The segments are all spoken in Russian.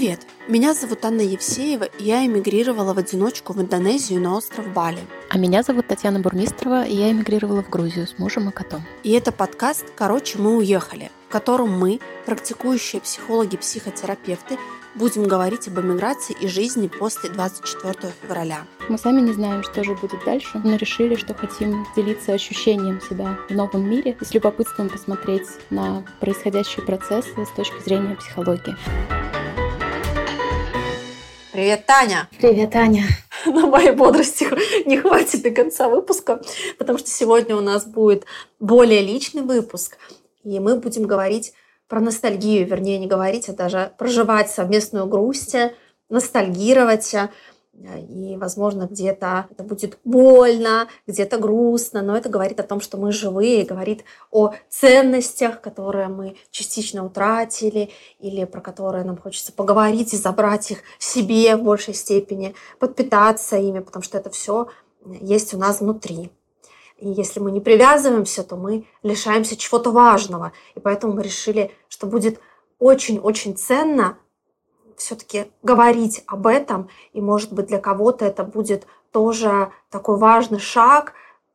Привет! Меня зовут Анна Евсеева, и я эмигрировала в одиночку в Индонезию на остров Бали. А меня зовут Татьяна Бурмистрова, и я эмигрировала в Грузию с мужем и котом. И это подкаст «Короче, мы уехали», в котором мы, практикующие психологи-психотерапевты, будем говорить об эмиграции и жизни после 24 февраля. Мы сами не знаем, что же будет дальше, но решили, что хотим делиться ощущением себя в новом мире и с любопытством посмотреть на происходящие процессы с точки зрения психологии. Привет, Таня! Привет, Аня! На моей бодрости не хватит до конца выпуска, потому что сегодня у нас будет более личный выпуск, и мы будем говорить про ностальгию, вернее, не говорить, а даже проживать совместную грусть, ностальгировать, и, возможно, где-то это будет больно, где-то грустно, но это говорит о том, что мы живые, говорит о ценностях, которые мы частично утратили или про которые нам хочется поговорить и забрать их себе в большей степени, подпитаться ими, потому что это все есть у нас внутри. И если мы не привязываемся, то мы лишаемся чего-то важного. И поэтому мы решили, что будет очень-очень ценно все-таки говорить об этом. И, может быть, для кого-то это будет тоже такой важный шаг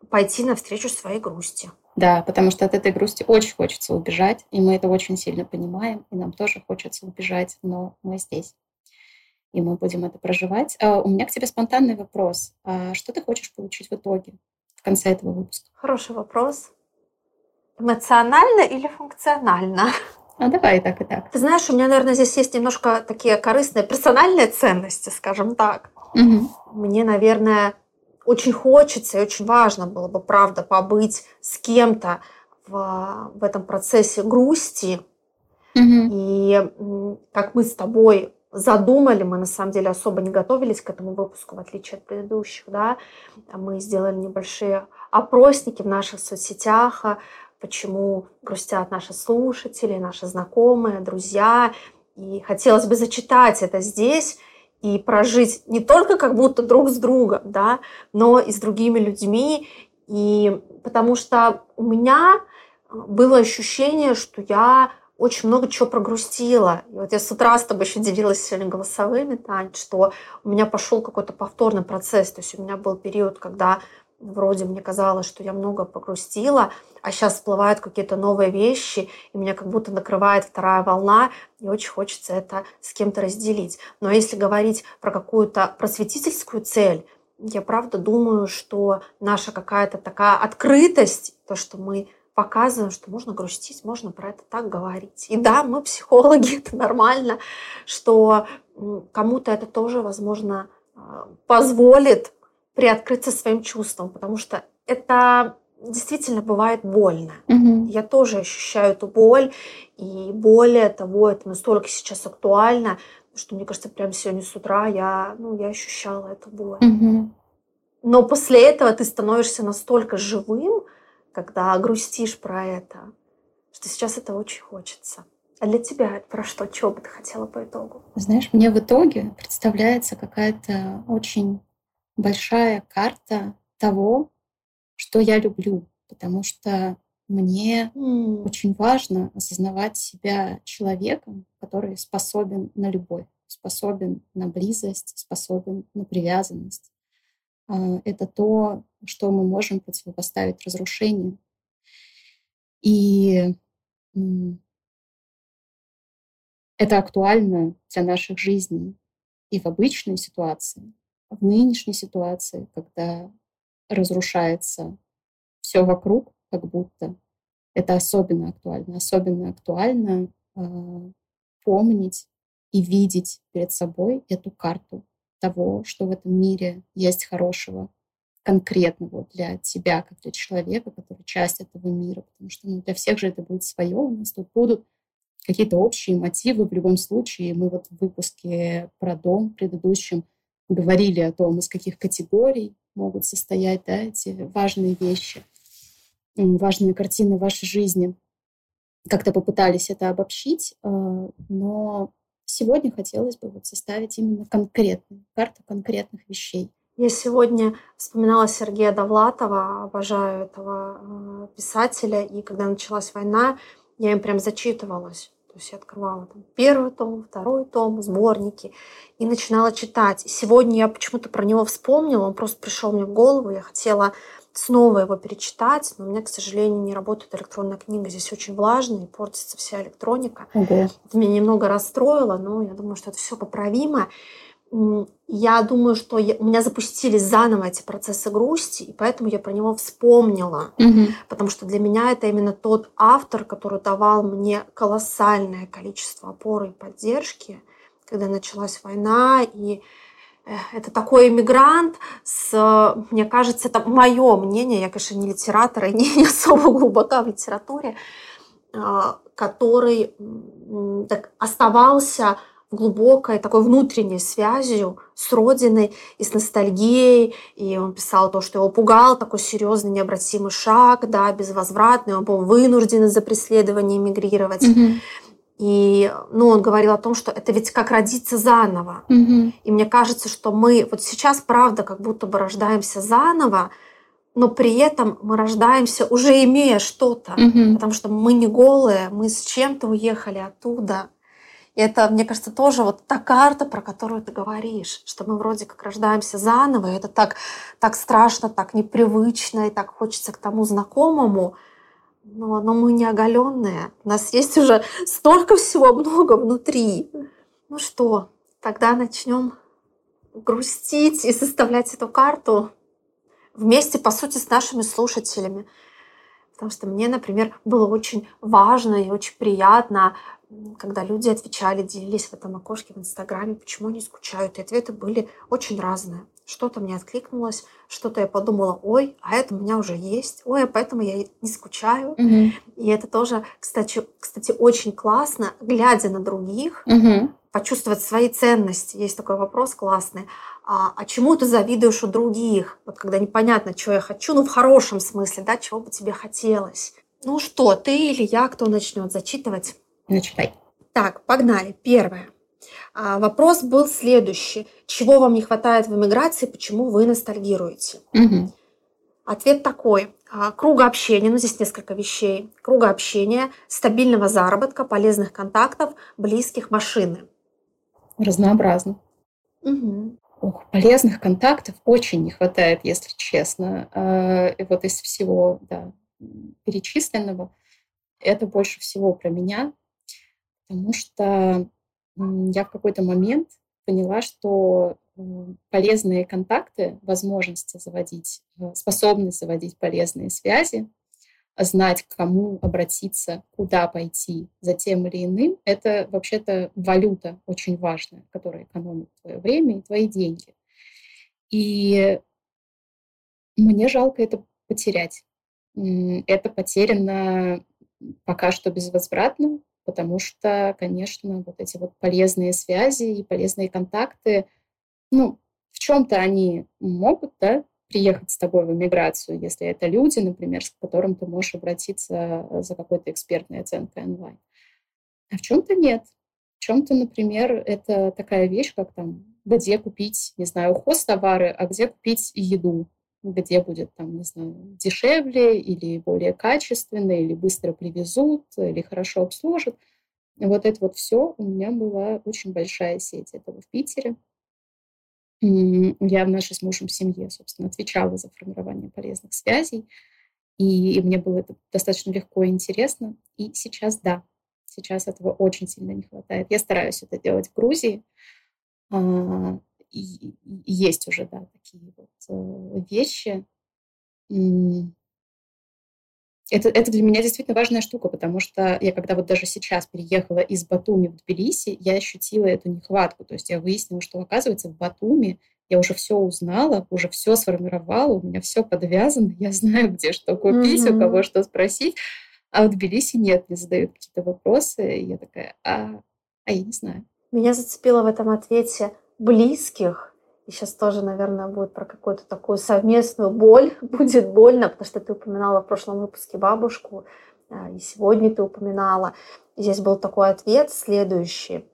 пойти навстречу своей грусти. Да, потому что от этой грусти очень хочется убежать. И мы это очень сильно понимаем. И нам тоже хочется убежать, но мы здесь. И мы будем это проживать. У меня к тебе спонтанный вопрос. Что ты хочешь получить в итоге? В конце этого выпуска? Хороший вопрос. Эмоционально или функционально? А давай и так, и так. Ты знаешь, у меня, наверное, здесь есть немножко такие корыстные персональные ценности, скажем так. Угу. Мне, наверное, очень хочется и очень важно было бы, правда, побыть с кем-то в этом процессе грусти. Угу. И как мы с тобой задумали, мы на самом деле особо не готовились к этому выпуску, в отличие от предыдущих, да, мы сделали небольшие опросники в наших соцсетях, почему грустят наши слушатели, наши знакомые, друзья, и хотелось бы зачитать это здесь и прожить не только как будто друг с другом, да, но и с другими людьми, и потому что у меня было ощущение, что я очень много чего прогрустила. И вот я с утра с тобой еще делилась сегодня голосовыми, Тань, что у меня пошел какой-то повторный процесс. То есть у меня был период, когда вроде мне казалось, что я много погрустила, а сейчас всплывают какие-то новые вещи, и меня как будто накрывает вторая волна, и очень хочется это с кем-то разделить. Но если говорить про какую-то просветительскую цель, я правда думаю, что наша какая-то такая открытость, то, что мы показываем, что можно грустить, можно про это так говорить. И да, мы психологи, это нормально, что кому-то это тоже, возможно, позволит приоткрыться своим чувствам, потому что это действительно бывает больно. Угу. Я тоже ощущаю эту боль, и более того, это настолько сейчас актуально, что, мне кажется, прямо сегодня с утра я ощущала эту боль. Угу. Но после этого ты становишься настолько живым, когда грустишь про это, что сейчас это очень хочется. А для тебя это про что? Чего бы ты хотела по итогу? Знаешь, мне в итоге представляется какая-то очень большая карта того, что я люблю, потому что мне очень важно осознавать себя человеком, который способен на любовь, способен на близость, способен на привязанность. Это то, что мы можем противопоставить разрушению. И это актуально для наших жизней и в обычной ситуации, в нынешней ситуации, когда разрушается все вокруг, как будто это особенно актуально. Особенно актуально помнить и видеть перед собой эту карту того, что в этом мире есть хорошего, конкретного для тебя, как для человека, который часть этого мира. Потому что для всех же это будет свое. У нас тут будут какие-то общие мотивы в любом случае. Мы вот в выпуске про дом предыдущем говорили о том, из каких категорий могут состоять, да, эти важные вещи, важные картины вашей жизни. Как-то попытались это обобщить, но сегодня хотелось бы вот составить именно конкретную карту конкретных вещей. Я сегодня вспоминала Сергея Довлатова, обожаю этого писателя, и когда началась война, я им прям зачитывалась. То есть я открывала там первый том, второй том, сборники, и начинала читать. Сегодня я почему-то про него вспомнила, он просто пришел мне в голову, я хотела снова его перечитать, но у меня, к сожалению, не работает электронная книга, здесь очень влажно, и портится вся электроника. Okay. Это меня немного расстроило, но я думаю, что это все поправимо. Я думаю, что у меня запустились заново эти процессы грусти, и поэтому я про него вспомнила. Mm-hmm. Потому что для меня это именно тот автор, который давал мне колоссальное количество опоры и поддержки, когда началась война, и это такой эмигрант, мне кажется, это мое мнение, я, конечно, не литератор и не особо глубока в литературе, который так оставался глубокой такой внутренней связью с родиной и с ностальгией. И он писал то, что его пугал такой серьезный необратимый шаг, да, безвозвратный, он был вынужден из-за преследования эмигрировать. Mm-hmm. И он говорил о том, что это ведь как родиться заново. Mm-hmm. И мне кажется, что мы вот сейчас, правда, как будто бы рождаемся заново, но при этом мы рождаемся, уже имея что-то, mm-hmm. потому что мы не голые, мы с чем-то уехали оттуда. И это, мне кажется, тоже вот та карта, про которую ты говоришь, что мы вроде как рождаемся заново, и это так страшно, так непривычно, и так хочется к тому знакомому, но мы не оголенные, у нас есть уже столько всего много внутри. Ну что, тогда начнем грустить и составлять эту карту вместе, по сути, с нашими слушателями. Потому что мне, например, было очень важно и очень приятно, когда люди отвечали, делились в этом окошке в Инстаграме, почему они скучают. И ответы были очень разные. Что-то мне откликнулось, что-то я подумала, ой, а это у меня уже есть, ой, а поэтому я не скучаю. Mm-hmm. И это тоже, кстати, очень классно, глядя на других, mm-hmm. почувствовать свои ценности. Есть такой вопрос классный. А чему ты завидуешь у других? Вот когда непонятно, чего я хочу, в хорошем смысле, да, чего бы тебе хотелось. Ну что, ты или я, кто начнет зачитывать? Начинай. Так, погнали. Первое. Вопрос был следующий. Чего вам не хватает в эмиграции, почему вы ностальгируете? Угу. Ответ такой. Круга общения, здесь несколько вещей. Круга общения, стабильного заработка, полезных контактов, близких, машины. Разнообразно. Угу. Ох, полезных контактов очень не хватает, если честно. И вот из всего перечисленного это больше всего про меня, потому что я в какой-то момент поняла, что полезные контакты, возможности заводить, способность заводить полезные связи, знать, к кому обратиться, куда пойти за тем или иным, это вообще-то валюта очень важная, которая экономит твое время и твои деньги. И мне жалко это потерять. Это потеряно пока что безвозвратно, потому что, конечно, вот эти вот полезные связи и полезные контакты, в чем-то они могут, приехать с тобой в эмиграцию, если это люди, например, с которым ты можешь обратиться за какой-то экспертной оценкой онлайн. А в чем-то нет. В чем-то, например, это такая вещь, как где купить, хозтовары, а где купить еду, где будет, дешевле или более качественно, или быстро привезут, или хорошо обслужат. Вот это вот все. У меня была очень большая сеть этого в Питере. Я в нашей с мужем семье, собственно, отвечала за формирование полезных связей, и мне было это достаточно легко и интересно. И сейчас этого очень сильно не хватает. Я стараюсь это делать в Грузии. И есть уже, такие вот вещи. Это для меня действительно важная штука, потому что я, когда вот даже сейчас переехала из Батуми в Тбилиси, я ощутила эту нехватку. То есть я выяснила, что, оказывается, в Батуми я уже все узнала, уже все сформировала, у меня все подвязано, я знаю, где что купить, mm-hmm. у кого что спросить. А в Тбилиси нет, мне задают какие-то вопросы, и я такая, а я не знаю. Меня зацепило в этом ответе близких, и сейчас тоже, наверное, будет про какую-то такую совместную боль, будет больно, потому что ты упоминала в прошлом выпуске бабушку, и сегодня ты упоминала. Здесь был такой ответ следующий.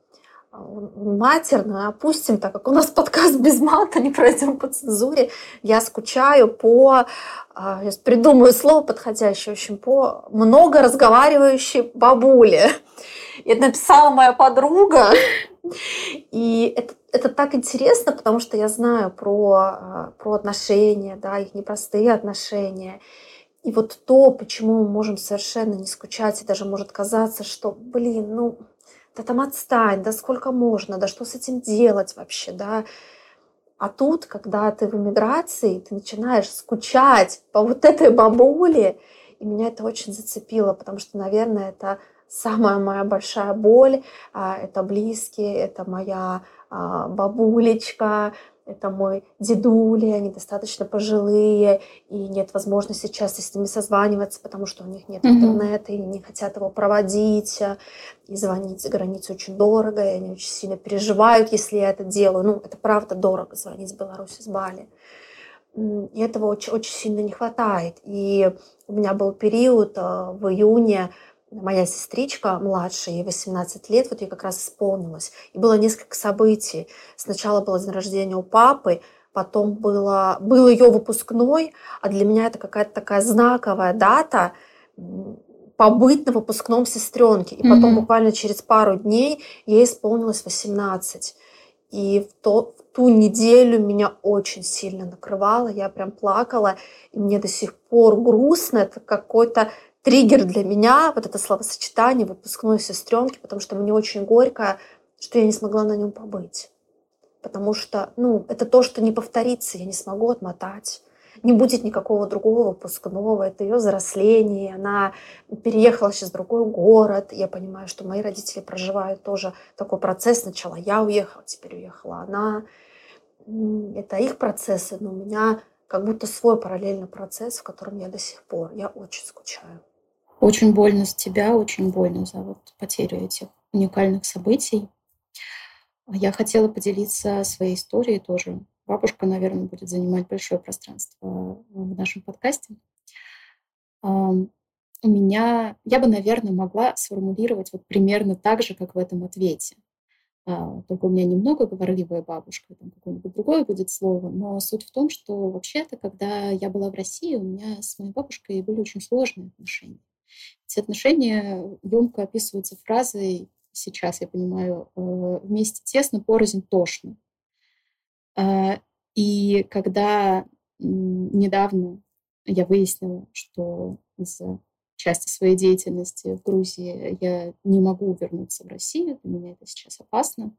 Матерно, опустим, так как у нас подкаст без мата, не пройдем по цензуре. Я скучаю по, сейчас придумаю слово подходящее, в общем, по много разговаривающей бабуле. Это написала моя подруга. И это так интересно, потому что я знаю про отношения, да, их непростые отношения. И вот то, почему мы можем совершенно не скучать, и даже может казаться, что, блин, ну, да там отстань, да сколько можно, да что с этим делать вообще, да. А тут, когда ты в эмиграции, ты начинаешь скучать по вот этой бабуле, и меня это очень зацепило, потому что, наверное, это самая моя большая боль, это близкие, это моя бабулечка, это мой дедуля, они достаточно пожилые, и нет возможности часто с ними созваниваться, потому что у них нет интернета, и не хотят его проводить, и звонить за границу очень дорого, и они очень сильно переживают, если я это делаю. Ну, это правда дорого, звонить в Беларусь, из Бали. И этого очень, очень сильно не хватает. И у меня был период в июне, моя сестричка младшая, ей 18 лет, вот ей как раз исполнилось. И было несколько событий. Сначала было день рождения у папы, потом был ее выпускной, а для меня это какая-то такая знаковая дата побыть на выпускном сестренки. И потом буквально через пару дней ей исполнилось 18. И в ту неделю меня очень сильно накрывало, я прям плакала, и мне до сих пор грустно, это какой-то триггер для меня, вот это словосочетание выпускной сестренки, потому что мне очень горько, что я не смогла на нем побыть. Потому что, ну, это то, что не повторится, я не смогу отмотать. Не будет никакого другого выпускного, это ее взросление, она переехала сейчас в другой город. Я понимаю, что мои родители проживают тоже такой процесс. Сначала я уехала, теперь уехала она. Это их процессы, но у меня как будто свой параллельный процесс, в котором я до сих пор. Я очень скучаю. Очень больно за тебя, очень больно за вот потерю этих уникальных событий. Я хотела поделиться своей историей тоже. Бабушка, наверное, будет занимать большое пространство в нашем подкасте. Я бы, наверное, могла сформулировать вот примерно так же, как в этом ответе. Только у меня немного говорливая бабушка, там какое-нибудь другое будет слово. Но суть в том, что вообще-то, когда я была в России, у меня с моей бабушкой были очень сложные отношения. Эти отношения ёмко описываются фразой, сейчас я понимаю, «вместе тесно, порознь тошно». И когда недавно я выяснила, что из-за части своей деятельности в Грузии я не могу вернуться в Россию, для меня это сейчас опасно,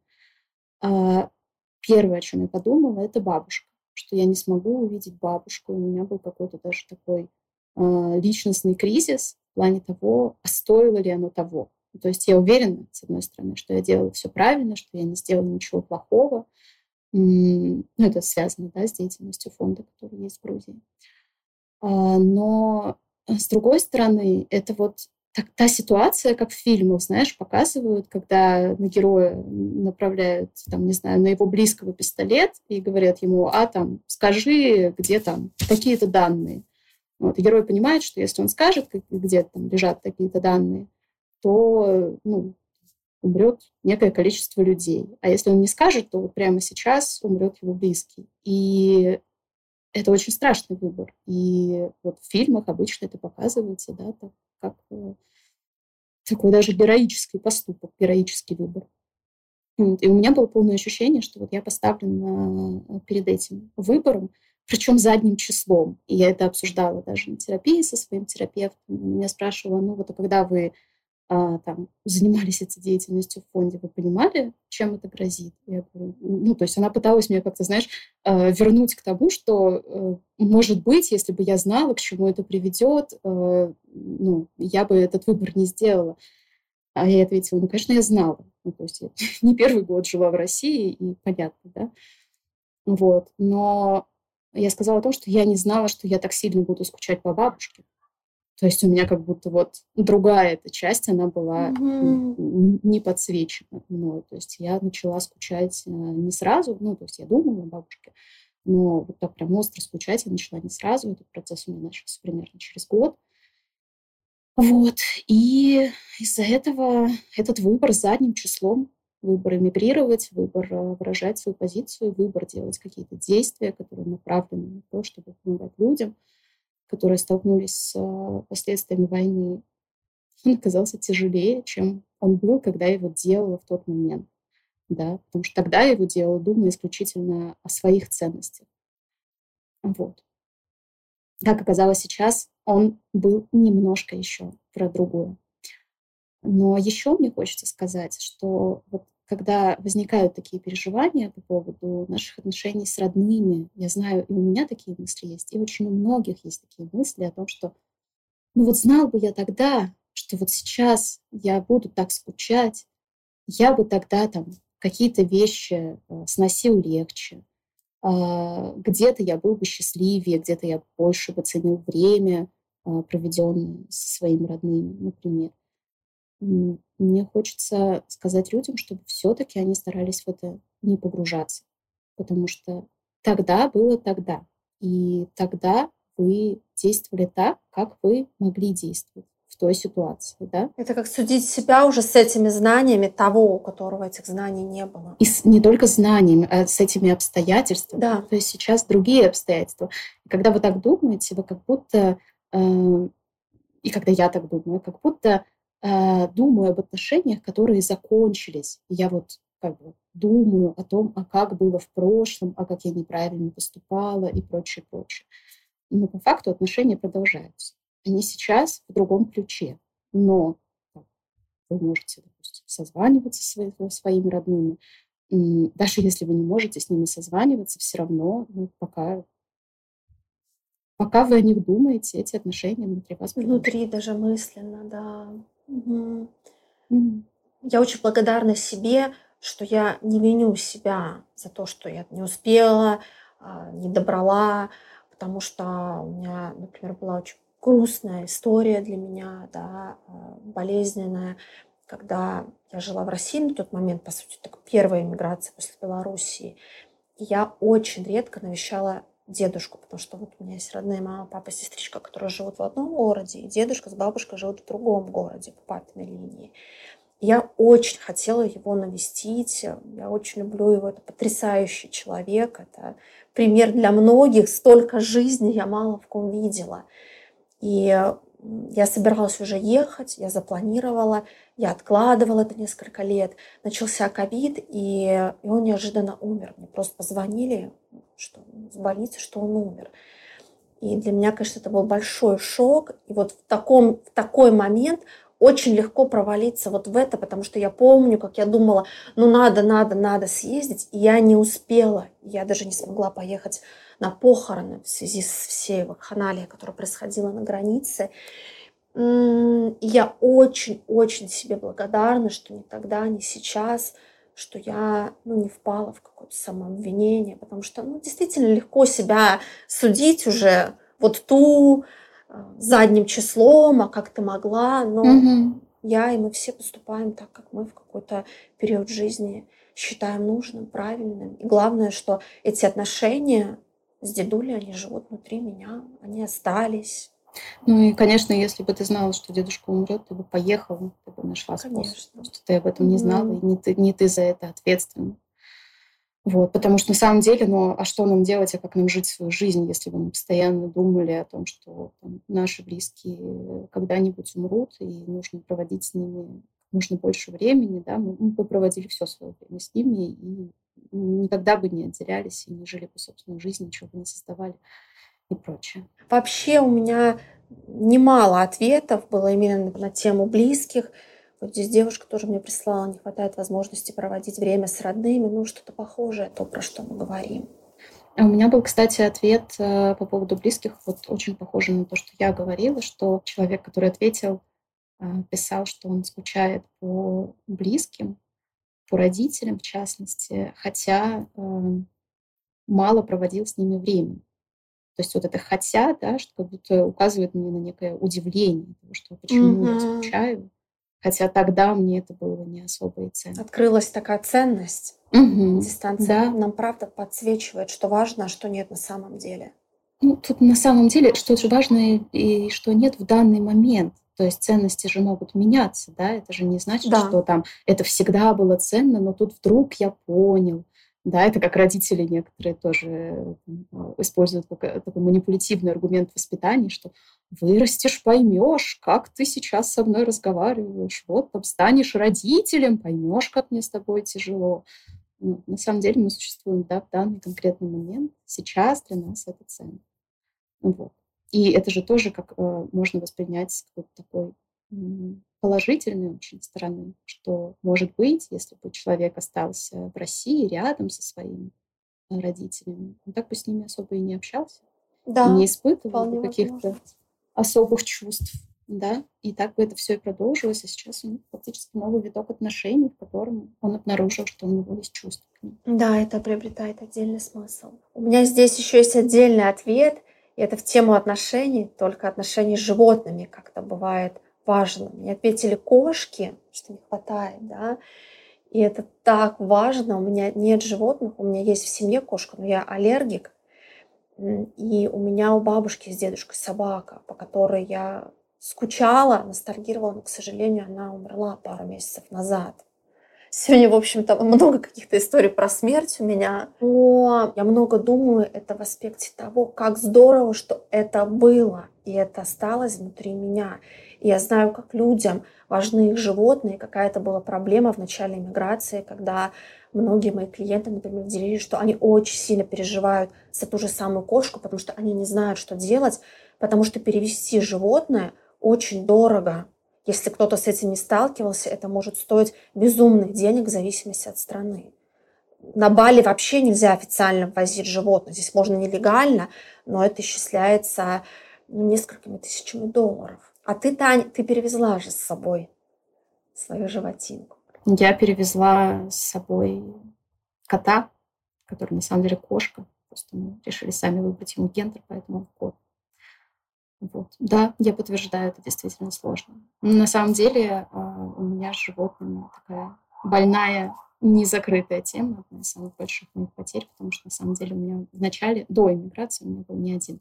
первое, о чем я подумала, это бабушка, что я не смогу увидеть бабушку. У меня был какой-то даже такой личностный кризис в плане того, а стоило ли оно того. То есть я уверена, с одной стороны, что я делала все правильно, что я не сделала ничего плохого, это связано, да, с деятельностью фонда, который есть в Грузии. Но, с другой стороны, это вот та ситуация, как в фильмах, знаешь, показывают, когда на героя направляют, там, не знаю, на его близкого пистолет и говорят ему, там, скажи, где там такие-то данные. Вот, и герой понимает, что если он скажет, где там лежат такие-то данные, то, ну, умрет некое количество людей. А если он не скажет, то вот прямо сейчас умрет его близкий. И это очень страшный выбор. И вот в фильмах обычно это показывается, да, как такой даже героический поступок, героический выбор. И у меня было полное ощущение, что вот я поставлена перед этим выбором, причем задним числом. И я это обсуждала даже на терапии со своим терапевтом. Меня спрашивала, ну вот, а когда вы там, занимались этой деятельностью в фонде, вы понимали, чем это грозит? Я говорю, ну, то есть она пыталась меня как-то, знаешь, вернуть к тому, что, может быть, если бы я знала, к чему это приведет, ну, я бы этот выбор не сделала. А я ответила, ну, конечно, я знала. Ну, то есть я не первый год жила в России, и понятно, да? Вот. Но я сказала о том, что я не знала, что я так сильно буду скучать по бабушке. То есть у меня как будто вот другая эта часть, она была не подсвечена мной. То есть я начала скучать не сразу, ну, то есть я думала о бабушке, но вот так прям остро скучать я начала не сразу. Этот процесс у меня начался примерно через год. Вот. И из-за этого этот выбор задним числом, выбор эмигрировать, выбор выражать свою позицию, выбор делать какие-то действия, которые направлены на то, чтобы помогать людям, которые столкнулись с последствиями войны, он оказался тяжелее, чем он был, когда я его делала в тот момент. Да? Потому что тогда я его делала, думая исключительно о своих ценностях. Вот. Как оказалось сейчас, он был немножко еще про другое. Но еще мне хочется сказать, что вот когда возникают такие переживания по поводу наших отношений с родными, я знаю, и у меня такие мысли есть, и очень у многих есть такие мысли о том, что ну вот знал бы я тогда, что вот сейчас я буду так скучать, я бы тогда там какие-то вещи сносил легче, где-то я был бы счастливее, где-то я больше бы ценил время, проведенное со своими родными, например. Мне хочется сказать людям, чтобы все-таки они старались в это не погружаться, потому что тогда было тогда, и тогда вы действовали так, как вы могли действовать в той ситуации, да? Это как судить себя уже с этими знаниями того, у которого этих знаний не было. И не только знаниями, а с этими обстоятельствами. Да. То есть сейчас другие обстоятельства. И когда вы так думаете, вы как будто... и когда я так думаю, как будто... думаю об отношениях, которые закончились. Я вот как бы думаю о том, а как было в прошлом, а как я неправильно поступала и прочее, прочее. Но по факту отношения продолжаются. Они сейчас в другом ключе. Но вы можете, допустим, созваниваться со своими родными. И даже если вы не можете с ними созваниваться, все равно ну, пока вы о них думаете, эти отношения внутри вас. Внутри даже мысленно, да. Угу. Mm. Я очень благодарна себе, что я не виню себя за то, что я не успела, не добрала, потому что у меня, например, была очень грустная история для меня, да, болезненная, когда я жила в России на тот момент, по сути, так первая эмиграция после Белоруссии, и я очень редко навещала дедушку, потому что вот у меня есть родные мама, папа, сестричка, которые живут в одном городе, и дедушка с бабушкой живут в другом городе по папиной линии. Я очень хотела его навестить, я очень люблю его, это потрясающий человек, это пример для многих, столько жизни я мало в ком видела. И я собиралась уже ехать, я запланировала, я откладывала это несколько лет. Начался ковид, и он неожиданно умер. Мне просто позвонили, что с больницы, что он умер. И для меня, конечно, это был большой шок. И вот в такой момент очень легко провалиться вот в это, потому что я помню, как я думала, ну надо съездить, и я не успела. Я даже не смогла поехать на похороны в связи с всей вакханалией, которая происходила на границе. И я очень-очень себе благодарна, что ни тогда, ни сейчас, что я не впала в какое-то самообвинение, потому что действительно легко себя судить уже вот ту задним числом, а как ты могла, но я и мы все поступаем так, как мы в какой-то период жизни считаем нужным, правильным. И главное, что эти отношения с дедулей, они живут внутри меня, они остались. Ну и, конечно, если бы ты знала, что дедушка умрет, ты бы поехала, ты бы нашла способ. Потому что ты об этом не знала, и не ты за это ответственна. Вот, потому что на самом деле, а что нам делать, а как нам жить свою жизнь, если бы мы постоянно думали о том, что там, наши близкие когда-нибудь умрут, и нужно проводить с ними нужно больше времени, да, мы бы проводили все свое время с ними, и никогда бы не отделялись, и не жили бы собственную жизнь, ничего бы не создавали. И прочее. Вообще у меня немало ответов было именно на тему близких. Вот здесь девушка тоже мне прислала, не хватает возможности проводить время с родными, что-то похожее, то, про что мы говорим. У меня был, кстати, ответ по поводу близких, очень похожий на то, что я говорила, что человек, который ответил, писал, что он скучает по близким, по родителям в частности, хотя мало проводил с ними времени. То есть это «хотя», да, что как будто указывает мне на некое удивление, что почему я скучаю, хотя тогда мне это было не особо и ценно. Открылась такая ценность, дистанция. Да. Нам правда подсвечивает, что важно, а что нет на самом деле. Тут на самом деле, что важно и что нет в данный момент. То есть ценности же могут меняться, да, это же не значит, что это всегда было ценно, но тут вдруг я понял, Да, это как родители некоторые тоже используют как такой манипулятивный аргумент воспитания, что вырастешь, поймешь, как ты сейчас со мной разговариваешь, вот там станешь родителем, поймешь, как мне с тобой тяжело. Ну, на самом деле мы существуем, да, в данный конкретный момент, сейчас для нас это ценно. Вот. И это же тоже как можно воспринять с какой-то такой положительной очень стороны, что, может быть, если бы человек остался в России рядом со своими родителями, он так бы с ними особо и не общался, да, и не испытывал бы каких-то особых чувств, да, и так бы это все и продолжилось, а сейчас у них фактически новый виток отношений, в котором он обнаружил, что у него есть чувства. Да, это приобретает отдельный смысл. У меня здесь еще есть отдельный ответ, и это в тему отношений, только отношений с животными как-то бывает важно. Мне ответили кошки, что не хватает, да. И это так важно. У меня нет животных, у меня есть в семье кошка, но я аллергик. И у меня у бабушки с дедушкой собака, по которой я скучала, ностальгировала, но, к сожалению, она умерла пару месяцев назад. Сегодня, в общем-то, много каких-то историй про смерть у меня. Но я много думаю это в аспекте того, как здорово, что это было, и это осталось внутри меня. И я знаю, как людям важны их животные. Какая-то была проблема в начале миграции, когда многие мои клиенты, например, делились, что они очень сильно переживают за ту же самую кошку, потому что они не знают, что делать, потому что перевезти животное очень дорого. Если кто-то с этим не сталкивался, это может стоить безумных денег в зависимости от страны. На Бали вообще нельзя официально возить животных. Здесь можно нелегально, но это исчисляется несколькими тысячами $. А ты, Тань, ты перевезла же с собой свою животинку. Я перевезла с собой кота, который на самом деле кошка. Просто мы решили сами выбрать ему гендер, поэтому кот. Вот. Да, я подтверждаю, это действительно сложно. Но на самом деле у меня с животными такая больная, незакрытая тема, одна из самых больших моих потерь, потому что на самом деле у меня в начале, до эмиграции, у меня был не один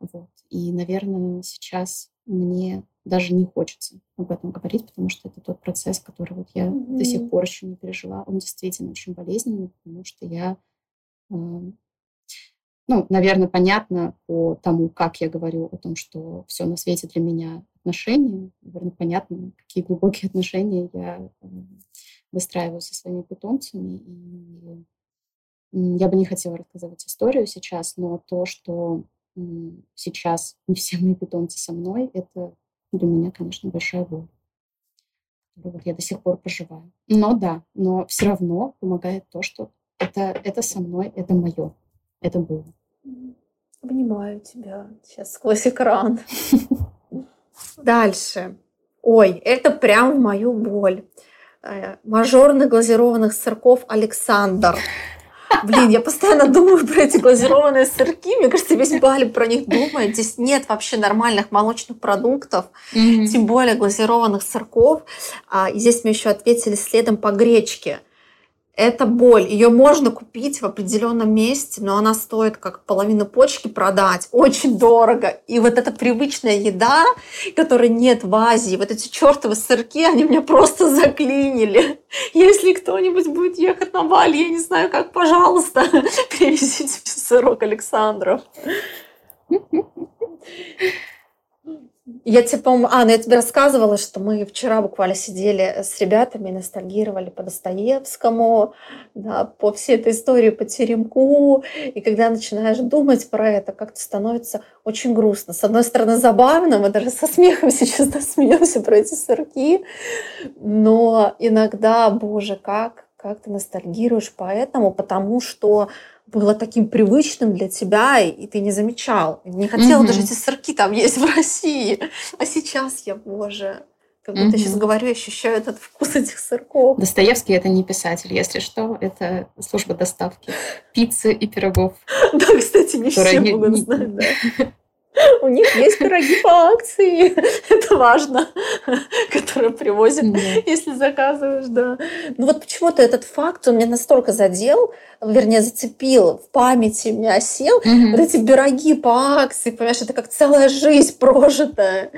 кот. Вот. И, наверное, сейчас мне даже не хочется об этом говорить, потому что это тот процесс, который вот я до сих пор еще не пережила. Он действительно очень болезненный, потому что я... Ну, наверное, понятно по тому, как я говорю о том, что все на свете для меня отношения. Наверное, понятно, какие глубокие отношения я выстраиваю со своими питомцами. И я бы не хотела рассказывать историю сейчас, но то, что сейчас не все мои питомцы со мной, это для меня, конечно, большая боль. Вот я до сих пор проживаю. Но да, но все равно помогает то, что это со мной, это мое. Это было. Понимаю тебя. Сейчас сквозь экран. Дальше. Ой, это прям в мою боль. Мажор на глазированных сырков Александр. Блин, я постоянно думаю про эти глазированные сырки. Мне кажется, весь Бали про них думает. Здесь нет вообще нормальных молочных продуктов, тем более глазированных сырков. И здесь мне еще ответили следом по гречке. Это боль. Ее можно купить в определенном месте, но она стоит как половину почки продать. Очень дорого. И вот эта привычная еда, которой нет в Азии, вот эти чертовы сырки, они меня просто заклинили. Если кто-нибудь будет ехать на Бали, я не знаю как, пожалуйста, привезите сырок Александров. Я тебе, по-моему, Анна, я тебе рассказывала, что мы вчера буквально сидели с ребятами и ностальгировали по Достоевскому, да, по всей этой истории, по теремку. И когда начинаешь думать про это, как-то становится очень грустно. С одной стороны, забавно, мы даже со смехом сейчас смеемся про эти сырки, но иногда, боже, как ты ностальгируешь по этому, потому что было таким привычным для тебя, и ты не замечал. Не хотела даже эти сырки там есть в России. А сейчас я, боже, как будто сейчас говорю, ощущаю этот вкус этих сырков. Достоевский – это не писатель, если что. Это служба доставки пиццы и пирогов. Да, кстати, не все могут знать, да. У них есть пироги по акции, это важно, которые привозят, если заказываешь, да. Ну вот почему-то этот факт, он меня настолько задел, вернее, зацепил, в памяти меня осел. Вот эти пироги по акции, понимаешь, это как целая жизнь прожитая.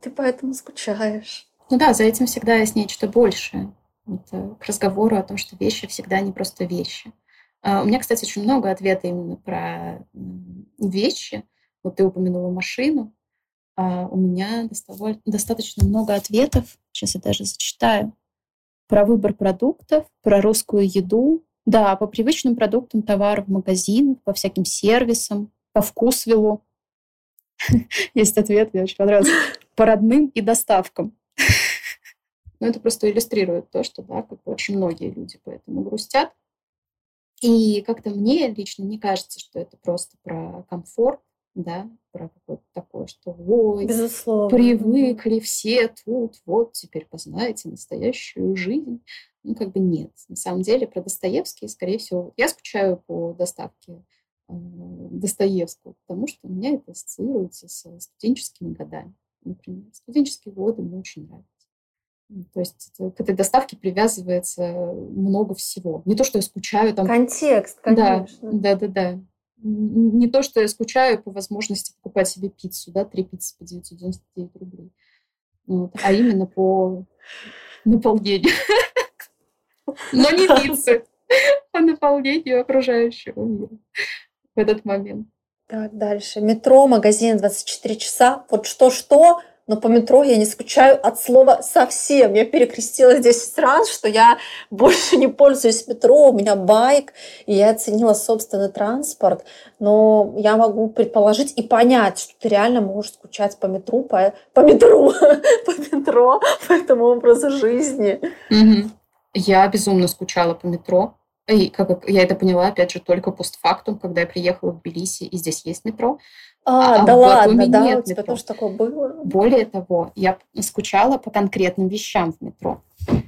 Ты поэтому скучаешь. Ну да, за этим всегда есть нечто большее. к разговору о том, что вещи всегда не просто вещи. У меня, кстати, очень много ответов именно про вещи. Вот ты упомянула машину. У меня достаточно много ответов, сейчас я даже зачитаю, про выбор продуктов, про русскую еду, да, по привычным продуктам, товаров, магазинов, по всяким сервисам, по вкусвиллу. Есть ответ, мне очень понравился. По родным и доставкам. Но это просто иллюстрирует то, что да, как очень многие люди поэтому грустят. И как-то мне лично не кажется, что это просто про комфорт, да, про какое-то такое, что ой, безусловно, привыкли все тут, вот теперь познаете настоящую жизнь. Ну, как бы нет. На самом деле про Достоевский, скорее всего, я скучаю по доставке Достоевского, потому что у меня это ассоциируется со студенческими годами. Например, студенческие годы мне очень нравятся. То есть к этой доставке привязывается много всего. Не то, что я скучаю там... Контекст, конечно. Да. Не то, что я скучаю по возможности покупать себе пиццу, да, 3 пиццы по 999 рублей. Вот. А именно по наполнению. Но не пиццы, а наполнению окружающего мира в этот момент. Так, дальше. Метро, магазин 24 часа. Вот что-что... Но по метро я не скучаю от слова совсем. Я перекрестилась 10 раз, что я больше не пользуюсь метро, у меня байк, и я оценила собственный транспорт. Но я могу предположить и понять, что ты реально можешь скучать по метру, по этому образу жизни. Я безумно скучала по метро. И как я это поняла, опять же, только постфактум, когда я приехала в Тбилиси, и здесь есть метро. А да ладно, да, у тебя тоже такое было? Более того, я скучала по конкретным вещам в метро.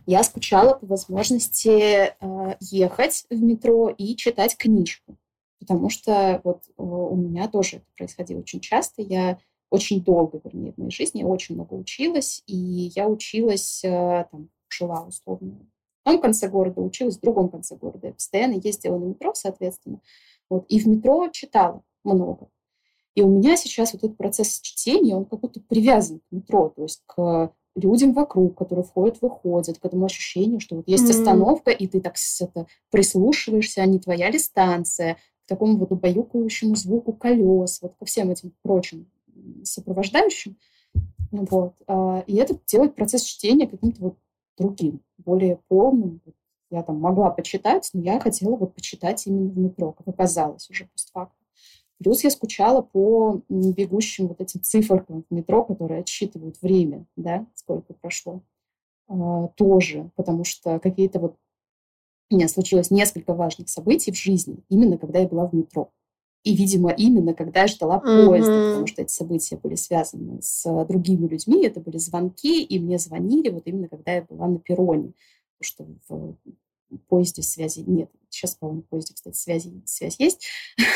Я скучала по возможности ехать в метро и читать книжку, потому что вот у меня тоже это происходило очень часто. Я очень долго, вернее, в моей жизни я очень много училась, и я училась, там, жила условно в одном конце города, училась в другом конце города. Я постоянно ездила на метро, соответственно. Вот, и в метро читала много. И у меня сейчас вот этот процесс чтения, он как будто привязан к метро, то есть к людям вокруг, которые входят-выходят, к этому ощущению, что вот есть остановка, и ты так прислушиваешься, а не твоя ли станция, к такому вот убаюкающему звуку колес, вот ко всем этим прочим сопровождающим. Вот. И это делает процесс чтения каким-то вот другим, более полным. Я там могла почитать, но я хотела вот почитать именно в метро, как оказалось уже постфактум. Плюс я скучала по бегущим вот этим циферкам в метро, которые отсчитывают время, да, сколько прошло. Тоже, потому что какие-то вот... У меня случилось несколько важных событий в жизни, именно когда я была в метро. И, видимо, именно когда я ждала поезда, потому что эти события были связаны с другими людьми, это были звонки, и мне звонили вот именно когда я была на перроне, потому что... В поезде связи нет. Сейчас, по-моему, в поезде, кстати, связь есть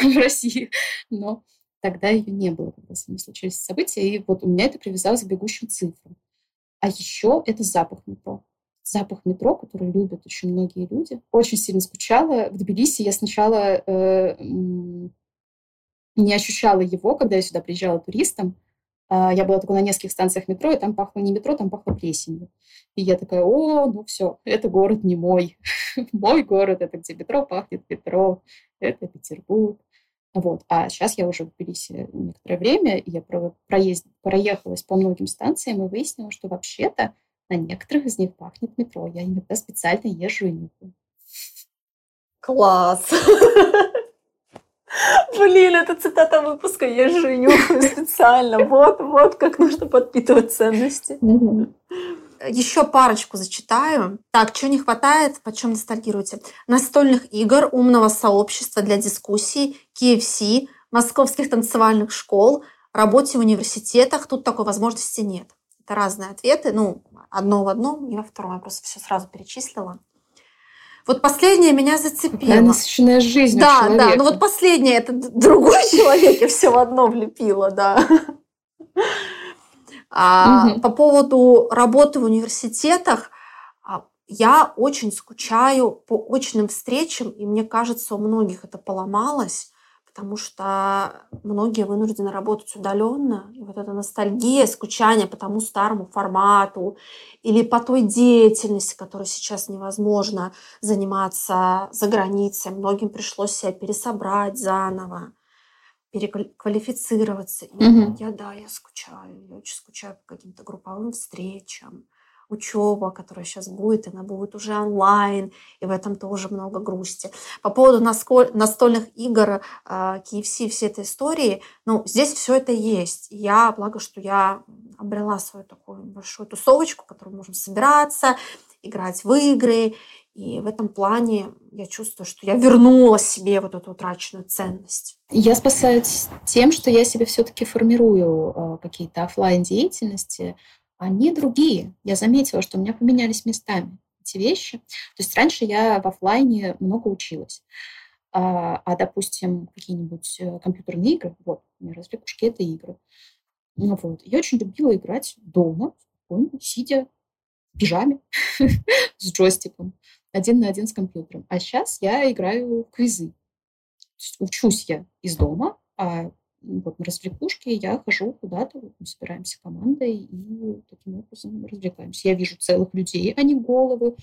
в России, но тогда ее не было, когда со мной случились события, и вот у меня это привязалось к бегущим цифрам. А еще это запах метро. Запах метро, который любят очень многие люди. Очень сильно скучала. В Тбилиси я сначала не ощущала его, когда я сюда приезжала туристом. Я была только на нескольких станциях метро, и там пахло не метро, там пахло плесенью. И я такая, ну все, это город не мой. Мой город, это где метро пахнет метро, это Петербург. Вот. А сейчас я уже в Тбилиси некоторое время, и я проехалась по многим станциям и выяснила, что вообще-то на некоторых из них пахнет метро. Я иногда специально езжу и нюхаю. Класс! Блин, это цитата выпуска. Я езжу и нюхаю специально. Вот как нужно подпитывать ценности. Еще парочку зачитаю. Так, чего не хватает, почем ностальгируете? Настольных игр, умного сообщества для дискуссий, KFC, московских танцевальных школ, работе в университетах. Тут такой возможности нет. Это разные ответы. Одно в одном и во втором. Я просто все сразу перечислила. Вот последнее меня зацепило. Какая насыщенная жизнь у человека. Да, вот последнее, это другой человек, я все в одно влепила, да. По поводу работы в университетах, я очень скучаю по очным встречам, и мне кажется, у многих это поломалось, потому что многие вынуждены работать удаленно. И вот эта ностальгия, скучание по тому старому формату или по той деятельности, которой сейчас невозможно заниматься за границей. Многим пришлось себя пересобрать заново, переквалифицироваться. И я скучаю. Я очень скучаю по каким-то групповым встречам. Учеба, которая сейчас будет, она будет уже онлайн, и в этом тоже много грусти. По поводу настольных игр, KFC, всей этой истории, здесь все это есть. Я, благо, что я обрела свою такую большую тусовочку, в которой мы можем собираться, играть в игры, и в этом плане я чувствую, что я вернула себе вот эту утраченную ценность. Я спасаюсь тем, что я себе все-таки формирую какие-то офлайн-деятельности, они другие. Я заметила, что у меня поменялись местами эти вещи. То есть раньше я в офлайне много училась. Допустим, какие-нибудь компьютерные игры, развлекушки — это игры. Я очень любила играть дома, спокойно, сидя в пижаме с джойстиком, один на один с компьютером. А сейчас я играю в квизы. Учусь я из дома, а на развлекушке я хожу куда-то, мы собираемся командой и таким образом развлекаемся. Я вижу целых людей, а не головы.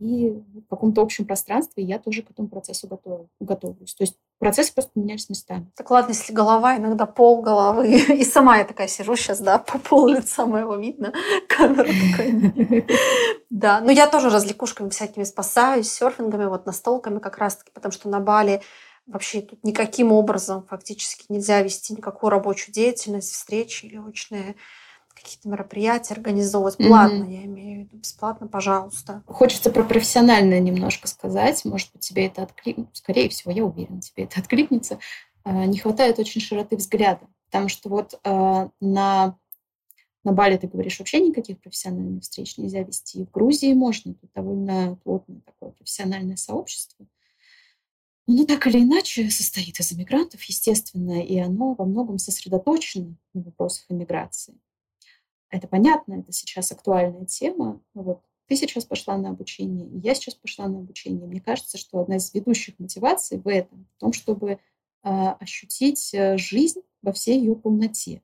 И в каком-то общем пространстве я тоже к этому процессу готовлюсь. То есть процессы просто менялись местами. Так ладно, если голова, иногда пол головы. И сама я такая сижу сейчас, по пол лица моего видно. Камера такая. Да, я тоже развлекушками всякими спасаюсь, серфингами, настолками как раз-таки, потому что на Бали вообще тут никаким образом фактически нельзя вести никакую рабочую деятельность, встречи или очные какие-то мероприятия организовывать. Платно, я имею в виду. Бесплатно, пожалуйста. Хочется про профессиональное немножко сказать. Может быть, тебе это откликнется. Скорее всего, я уверена, тебе это откликнется. Не хватает очень широты взгляда. Потому что на Бали, ты говоришь, вообще никаких профессиональных встреч нельзя вести. В Грузии можно. Тут довольно плотное такое профессиональное сообщество. Оно так или иначе состоит из иммигрантов, естественно, и оно во многом сосредоточено на вопросах иммиграции. Это понятно, это сейчас актуальная тема. Ты сейчас пошла на обучение, и я сейчас пошла на обучение. Мне кажется, что одна из ведущих мотиваций в том, чтобы ощутить жизнь во всей ее полноте.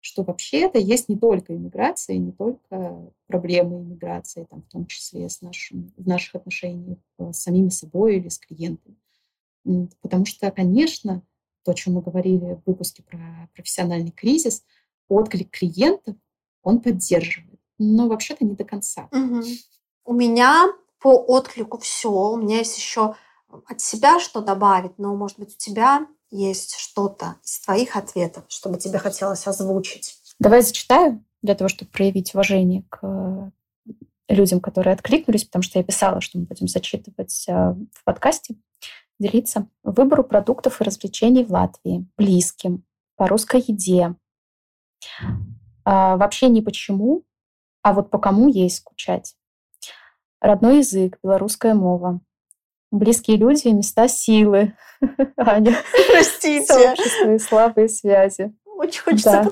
Что вообще-то есть не только иммиграция, не только проблемы иммиграции, в том числе в наших отношениях с самими собой или с клиентами. Потому что, конечно, то, о чем мы говорили в выпуске про профессиональный кризис, отклик клиентов он поддерживает, но вообще-то не до конца. Угу. У меня по отклику все. У меня есть еще от себя что добавить, но, может быть, у тебя есть что-то из твоих ответов, что бы тебе хотелось озвучить. Давай зачитаю для того, чтобы проявить уважение к людям, которые откликнулись, потому что я писала, что мы будем зачитывать в подкасте. Делиться выбору продуктов и развлечений в Латвии, близким, по русской еде. Вообще не почему, а по кому ей скучать. Родной язык, белорусская мова. Близкие люди и места силы. Аня, простите. Сообщество и слабые связи. Очень хочется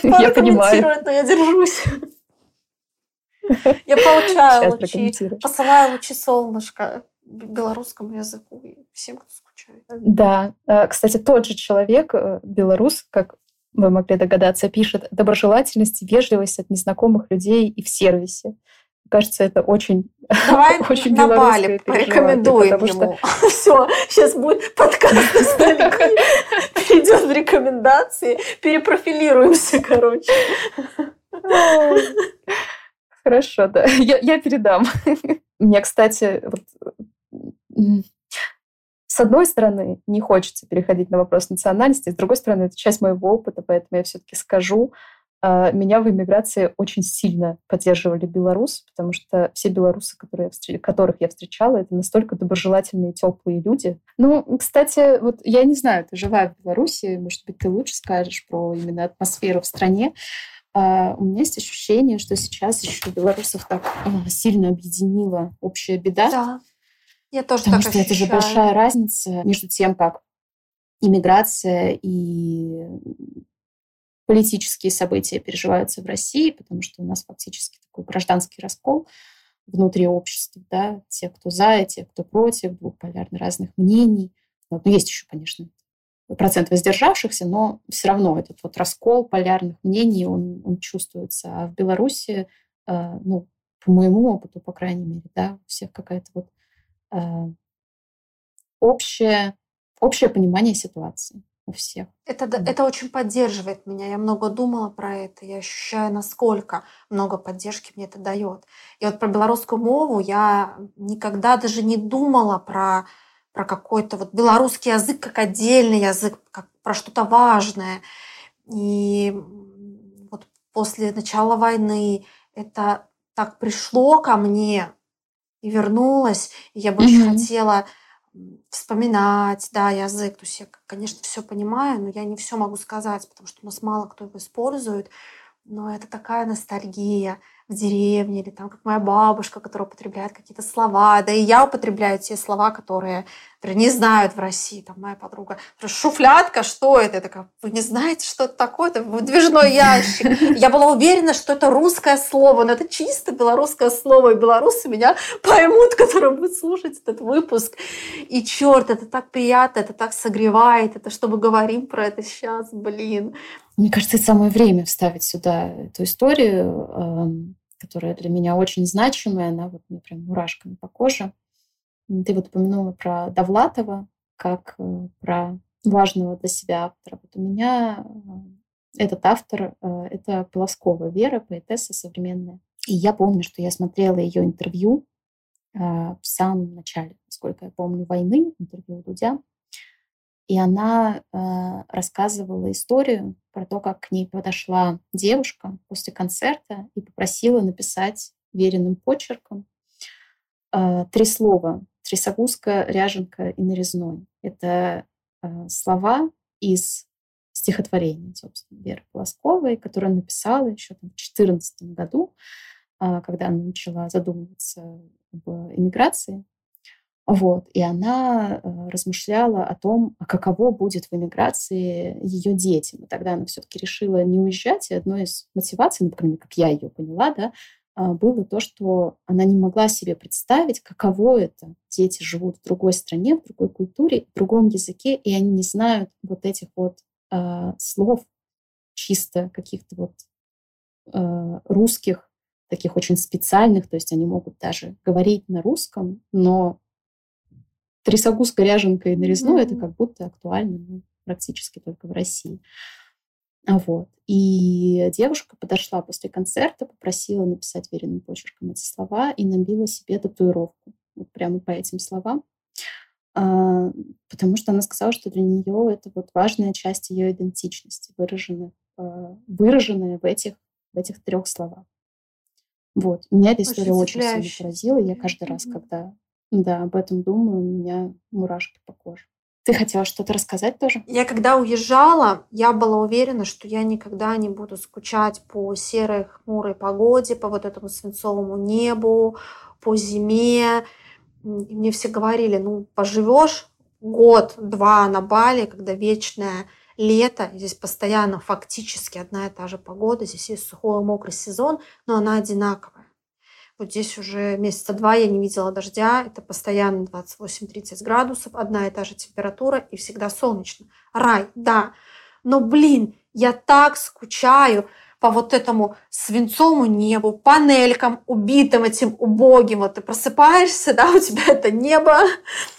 подкомментировать, но я держусь. Я получаю лучи, посылаю лучи солнышко белорусскому языку и всем, кто скучает. Да. Кстати, тот же человек, белорус, как вы могли догадаться, пишет: доброжелательность и вежливость от незнакомых людей и в сервисе. Кажется, это очень очень белорусское. Давай на Бали порекомендуем ему. Все, сейчас будет подкаст «Ностальгия». Перейдет в рекомендации. Перепрофилируемся, короче. Хорошо, да. Я передам. Мне, кстати, с одной стороны, не хочется переходить на вопрос национальности, с другой стороны, это часть моего опыта, поэтому я все-таки скажу. Меня в эмиграции очень сильно поддерживали белорусы, потому что все белорусы, которых я встречала, это настолько доброжелательные, теплые люди. Кстати, я не знаю, ты жила в Беларуси, может быть, ты лучше скажешь про именно атмосферу в стране. У меня есть ощущение, что сейчас еще белорусов так сильно объединила общая беда. Да, я тоже так ощущаю. Потому что это же большая разница между тем, как иммиграция и политические события переживаются в России, потому что у нас фактически такой гражданский раскол внутри общества. Да? Те, кто за, и те, кто против, двухполярно разных мнений. Есть еще, конечно, процент воздержавшихся, но все равно этот вот раскол полярных мнений, он чувствуется. А в Беларуси, ну, по моему опыту, по крайней мере, да, у всех какая-то вот общее понимание ситуации у всех. Это очень поддерживает меня. Я много думала про это. Я ощущаю, насколько много поддержки мне это дает. И вот про белорусскую мову я никогда даже не думала про какой-то вот белорусский язык как отдельный язык, как про что-то важное. И вот после начала войны это так пришло ко мне и вернулось. И я больше хотела вспоминать, да, язык. То есть я, конечно, все понимаю, но я не все могу сказать, потому что у нас мало кто его использует. Но это такая ностальгия в деревне, или там, как моя бабушка, которая употребляет какие-то слова. Да и я употребляю те слова, которые, например, не знают в России. Там моя подруга: шуфлятка, что это? Я такая: вы не знаете, что это такое? Это выдвижной ящик. Я была уверена, что это русское слово, но это чисто белорусское слово, и белорусы меня поймут, которые будут слушать этот выпуск. И черт, это так приятно, это так согревает, это что мы говорим про это сейчас, блин. Мне кажется, это самое время вставить сюда эту историю, которая для меня очень значимая, она вот мне прям мурашками по коже. Ты вот упомянула про Довлатова как про важного для себя автора. Вот у меня этот автор — это Полозкова Вера, поэтесса современная. И я помню, что я смотрела ее интервью в самом начале, насколько я помню, войны, интервью Дудя. И она рассказывала историю про то, как к ней подошла девушка после концерта и попросила написать веренным почерком 3 слова: трясогузка, ряженка и нарезной. Это слова из стихотворения, собственно, Веры Полозковой, которое она написала еще в 2014 году, когда она начала задумываться об эмиграции. Вот. И она размышляла о том, каково будет в эмиграции ее детям. И тогда она все-таки решила не уезжать. И одной из мотиваций, ну, по крайней мере, как я ее поняла, да, было то, что она не могла себе представить, каково это. Дети живут в другой стране, в другой культуре, в другом языке, и они не знают вот этих вот слов чисто каких-то вот русских, таких очень специальных, то есть они могут даже говорить на русском, но трясогузка, ряженка и нарезное — это как будто актуально, ну, практически только в России. Вот. И девушка подошла после концерта, попросила написать веренным почерком эти слова и набила себе татуировку вот прямо по этим словам, потому что она сказала, что для нее это вот важная часть ее идентичности, выраженная в этих 3 словах. Вот. Меня эта история очень сильно поразила. Я каждый раз, когда об этом думаю, у меня мурашки по коже. Ты хотела что-то рассказать тоже? Я когда уезжала, я была уверена, что я никогда не буду скучать по серой, хмурой погоде, по вот этому свинцовому небу, по зиме. И мне все говорили: ну, поживешь 1-2 на Бали, когда вечное лето, здесь постоянно фактически одна и та же погода, здесь есть сухой и мокрый сезон, но она одинаковая. Вот здесь уже месяца 2 я не видела дождя, это постоянно 28-30 градусов, одна и та же температура и всегда солнечно. Рай, да, но, блин, я так скучаю по вот этому свинцовому небу, панелькам, убитым этим убогим. Вот ты просыпаешься, да, у тебя это небо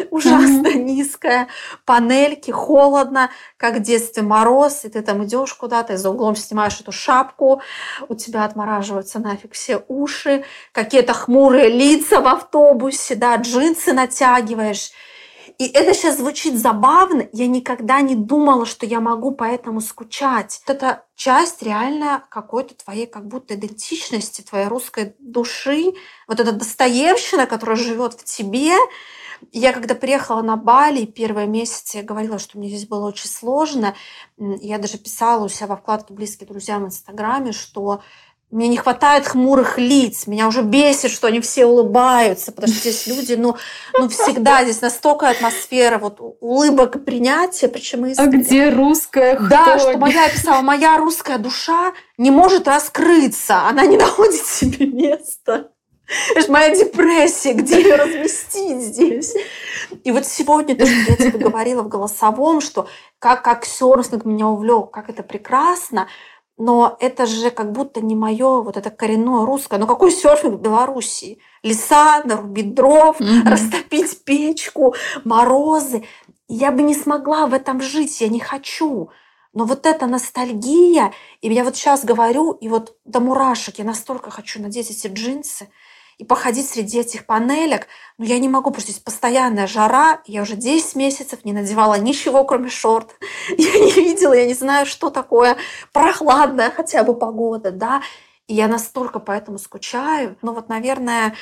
ужасно низкое, панельки, холодно, как в детстве мороз, и ты там идешь куда-то, и за углом снимаешь эту шапку, у тебя отмораживаются нафиг все уши, какие-то хмурые лица в автобусе, да, джинсы натягиваешь. И это сейчас звучит забавно. Я никогда не думала, что я могу поэтому скучать. Вот это часть реально какой-то твоей как будто идентичности, твоей русской души. Вот эта достоевщина, которая живет в тебе. Я когда приехала на Бали, первые месяцы я говорила, что мне здесь было очень сложно. Я даже писала у себя во вкладке «Близкие друзья» в Инстаграме, что мне не хватает хмурых лиц, меня уже бесит, что они все улыбаются, потому что здесь люди, ну всегда здесь настолько атмосфера вот улыбок и принятия, причем и... А где русская? Да, что моя писала, моя русская душа не может раскрыться, она не находит себе места. Это же моя депрессия, где ее разместить здесь? И И вот сегодня то, что я тебе говорила в голосовом, что как сёрфинг меня увлек, как это прекрасно, но это же как будто не мое, вот это коренное русское. Но какой серфинг в Белоруссии? Леса, нарубить дров, растопить печку, морозы. Я бы не смогла в этом жить, я не хочу. Но вот эта ностальгия, и я вот сейчас говорю, и вот до мурашек, я настолько хочу надеть эти джинсы и походить среди этих панелек, но я не могу, потому что здесь постоянная жара, я уже 10 месяцев не надевала ничего, кроме шорт. Я не видела, я не знаю, что такое прохладная хотя бы погода, да, и я настолько поэтому скучаю. Ну вот, наверное,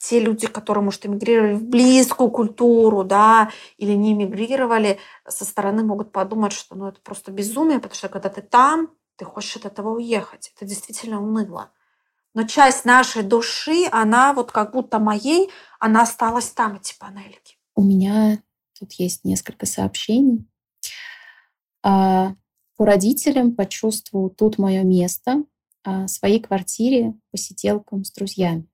те люди, которые, может, эмигрировали в близкую культуру, да, или не эмигрировали, со стороны могут подумать, что ну, это просто безумие, потому что когда ты там, ты хочешь от этого уехать. Это действительно уныло. Но часть нашей души, она вот как будто моей, она осталась там, эти панельки. У меня тут есть несколько сообщений. По родителям, по чувству «тут мое место», своей квартире, посиделкам с друзьями.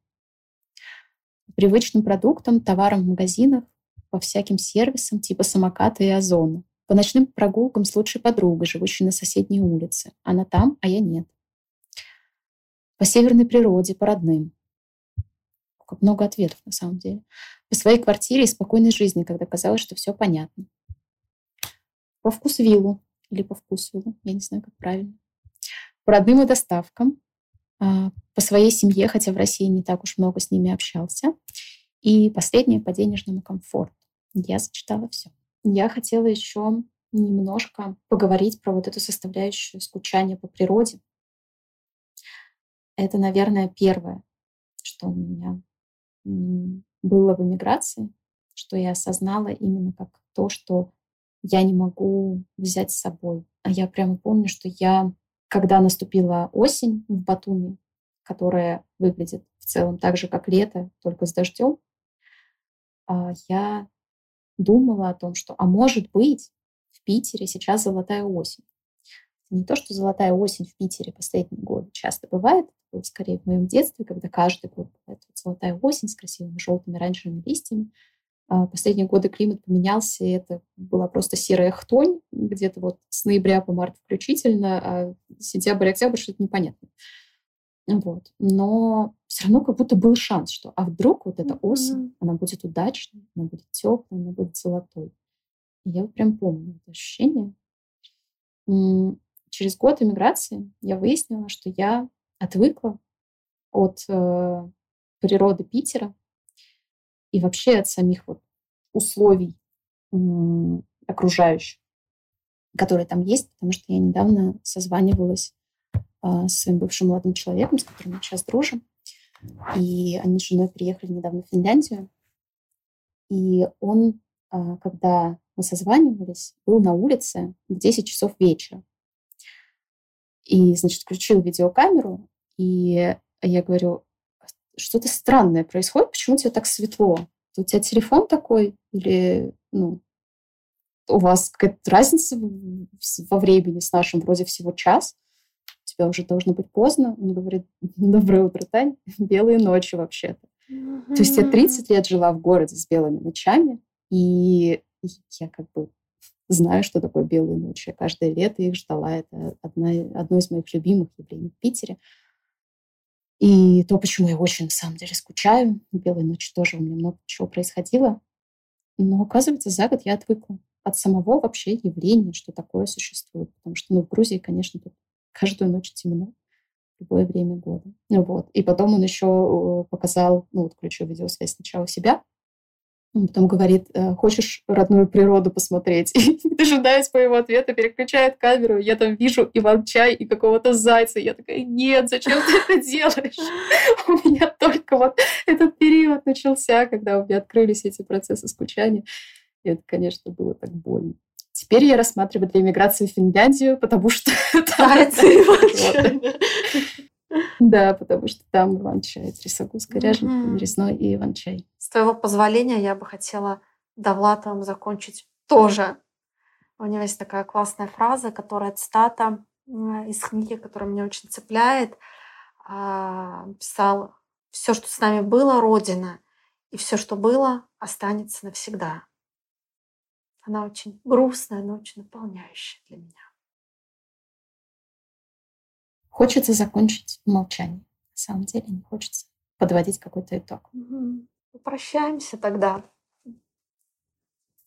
Привычным продуктам, товарам в магазинах, по всяким сервисам типа самоката и Озона. По ночным прогулкам с лучшей подругой, живущей на соседней улице. Она там, а я нет. По северной природе, по родным. Как много ответов, на самом деле. По своей квартире и спокойной жизни, когда казалось, что все понятно. По вкусвиллу. Или по вкусвиллу. Я не знаю, как правильно. По родным и доставкам. По своей семье, хотя в России не так уж много с ними общался. И последнее — по денежному комфорту. Я зачитала все. Я хотела еще немножко поговорить про вот эту составляющую скучания по природе. Это, наверное, первое, что у меня было в эмиграции, что я осознала именно как то, что я не могу взять с собой. А я прямо помню, что я, когда наступила осень в Батуми, которая выглядит в целом так же, как лето, только с дождем, я думала о том, что, а может быть, в Питере сейчас золотая осень. Не то, что золотая осень в Питере последние годы часто бывает, было скорее в моем детстве, когда каждый год бывает золотая осень с красивыми желтыми оранжевыми листьями. Последние годы климат поменялся, и это была просто серая хтонь, где-то вот с ноября по март включительно, а сентябрь, октябрь, что-то непонятно. Вот. Но все равно как будто был шанс, что а вдруг вот эта осень, она будет удачной, она будет теплой, она будет золотой. И я вот прям помню это ощущение. Через год эмиграции я выяснила, что я отвыкла от природы Питера и вообще от самих вот условий окружающих, которые там есть, потому что я недавно созванивалась с своим бывшим молодым человеком, с которым мы сейчас дружим, и они с женой приехали недавно в Финляндию, и он, когда мы созванивались, был на улице в 10 часов вечера. И, значит, включил видеокамеру, и я говорю, что-то странное происходит, почему у тебя так светло? У тебя телефон такой? Или, ну, у вас какая-то разница во времени с нашим? Вроде всего час, у тебя уже должно быть поздно. Он говорит, доброе утро, Тань, белые ночи вообще-то. То есть я 30 лет жила в городе с белыми ночами, и я как бы знаю, что такое белые ночи. Я каждое лето их ждала. Это одно из моих любимых явлений в Питере. И то, почему я очень, на самом деле, скучаю. Белые ночи тоже у меня много чего происходило. Но, оказывается, за год я отвыкла от самого вообще явления, что такое существует. Потому что в Грузии, конечно, тут каждую ночь темно. В любое время года. Вот. И потом он еще показал, ну вот включил видеосвязь сначала себя, он потом говорит, хочешь родную природу посмотреть? И, дожидаясь моего ответа, переключает камеру. Я там вижу иван-чай и какого-то зайца. Я такая, нет, зачем ты это делаешь? У меня только вот этот период начался, когда у меня открылись эти процессы скучания. И это, конечно, было так больно. Теперь я рассматриваю для иммиграции в Финляндию, потому что зайцы и иван-чай. Да, потому что там иван-чай, трясогуз, коряжник, нарезной и иван-чай. С твоего позволения я бы хотела Довлатовым закончить тоже. У него есть такая классная фраза, которая цитата из книги, которая меня очень цепляет. Писал: «Все, что с нами было, Родина, И все, что было, останется навсегда. Она очень грустная, но очень наполняющая для меня. Хочется закончить молчание. На самом деле не хочется подводить какой-то итог. Угу. Прощаемся тогда.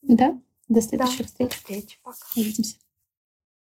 Да? До следующих встреч. Пока. Увидимся.